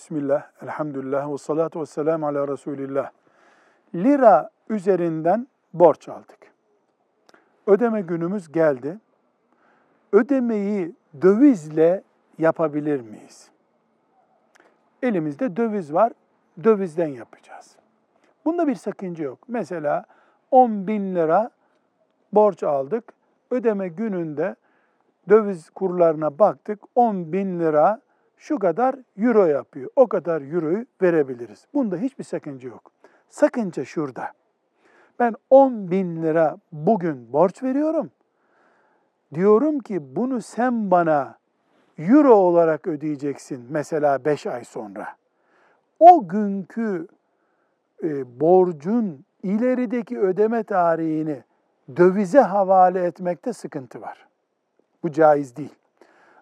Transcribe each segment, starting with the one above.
Bismillah, elhamdülillah ve salatu ve selamu ala Resulillah. Lira üzerinden borç aldık. Ödeme günümüz geldi. Ödemeyi dövizle yapabilir miyiz? Elimizde döviz var, dövizden yapacağız. Bunda bir sakınca yok. Mesela 10.000 lira borç aldık. Ödeme gününde döviz kurlarına baktık. 10.000 lira şu kadar euro yapıyor. O kadar euroyu verebiliriz. Bunda hiçbir sakınca yok. Sakınca şurada. Ben 10.000 lira bugün borç veriyorum. Diyorum ki bunu sen bana euro olarak ödeyeceksin mesela 5 ay sonra. O günkü borcun ilerideki ödeme tarihini dövize havale etmekte sıkıntı var. Bu caiz değil.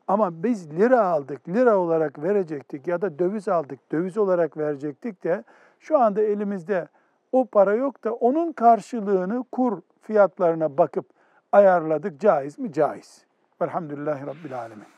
Ama biz lira aldık, lira olarak verecektik ya da döviz aldık, döviz olarak verecektik de şu anda elimizde o para yok da onun karşılığını kur fiyatlarına bakıp ayarladık. Caiz mi? Caiz. Elhamdülillahi Rabbil Alemin.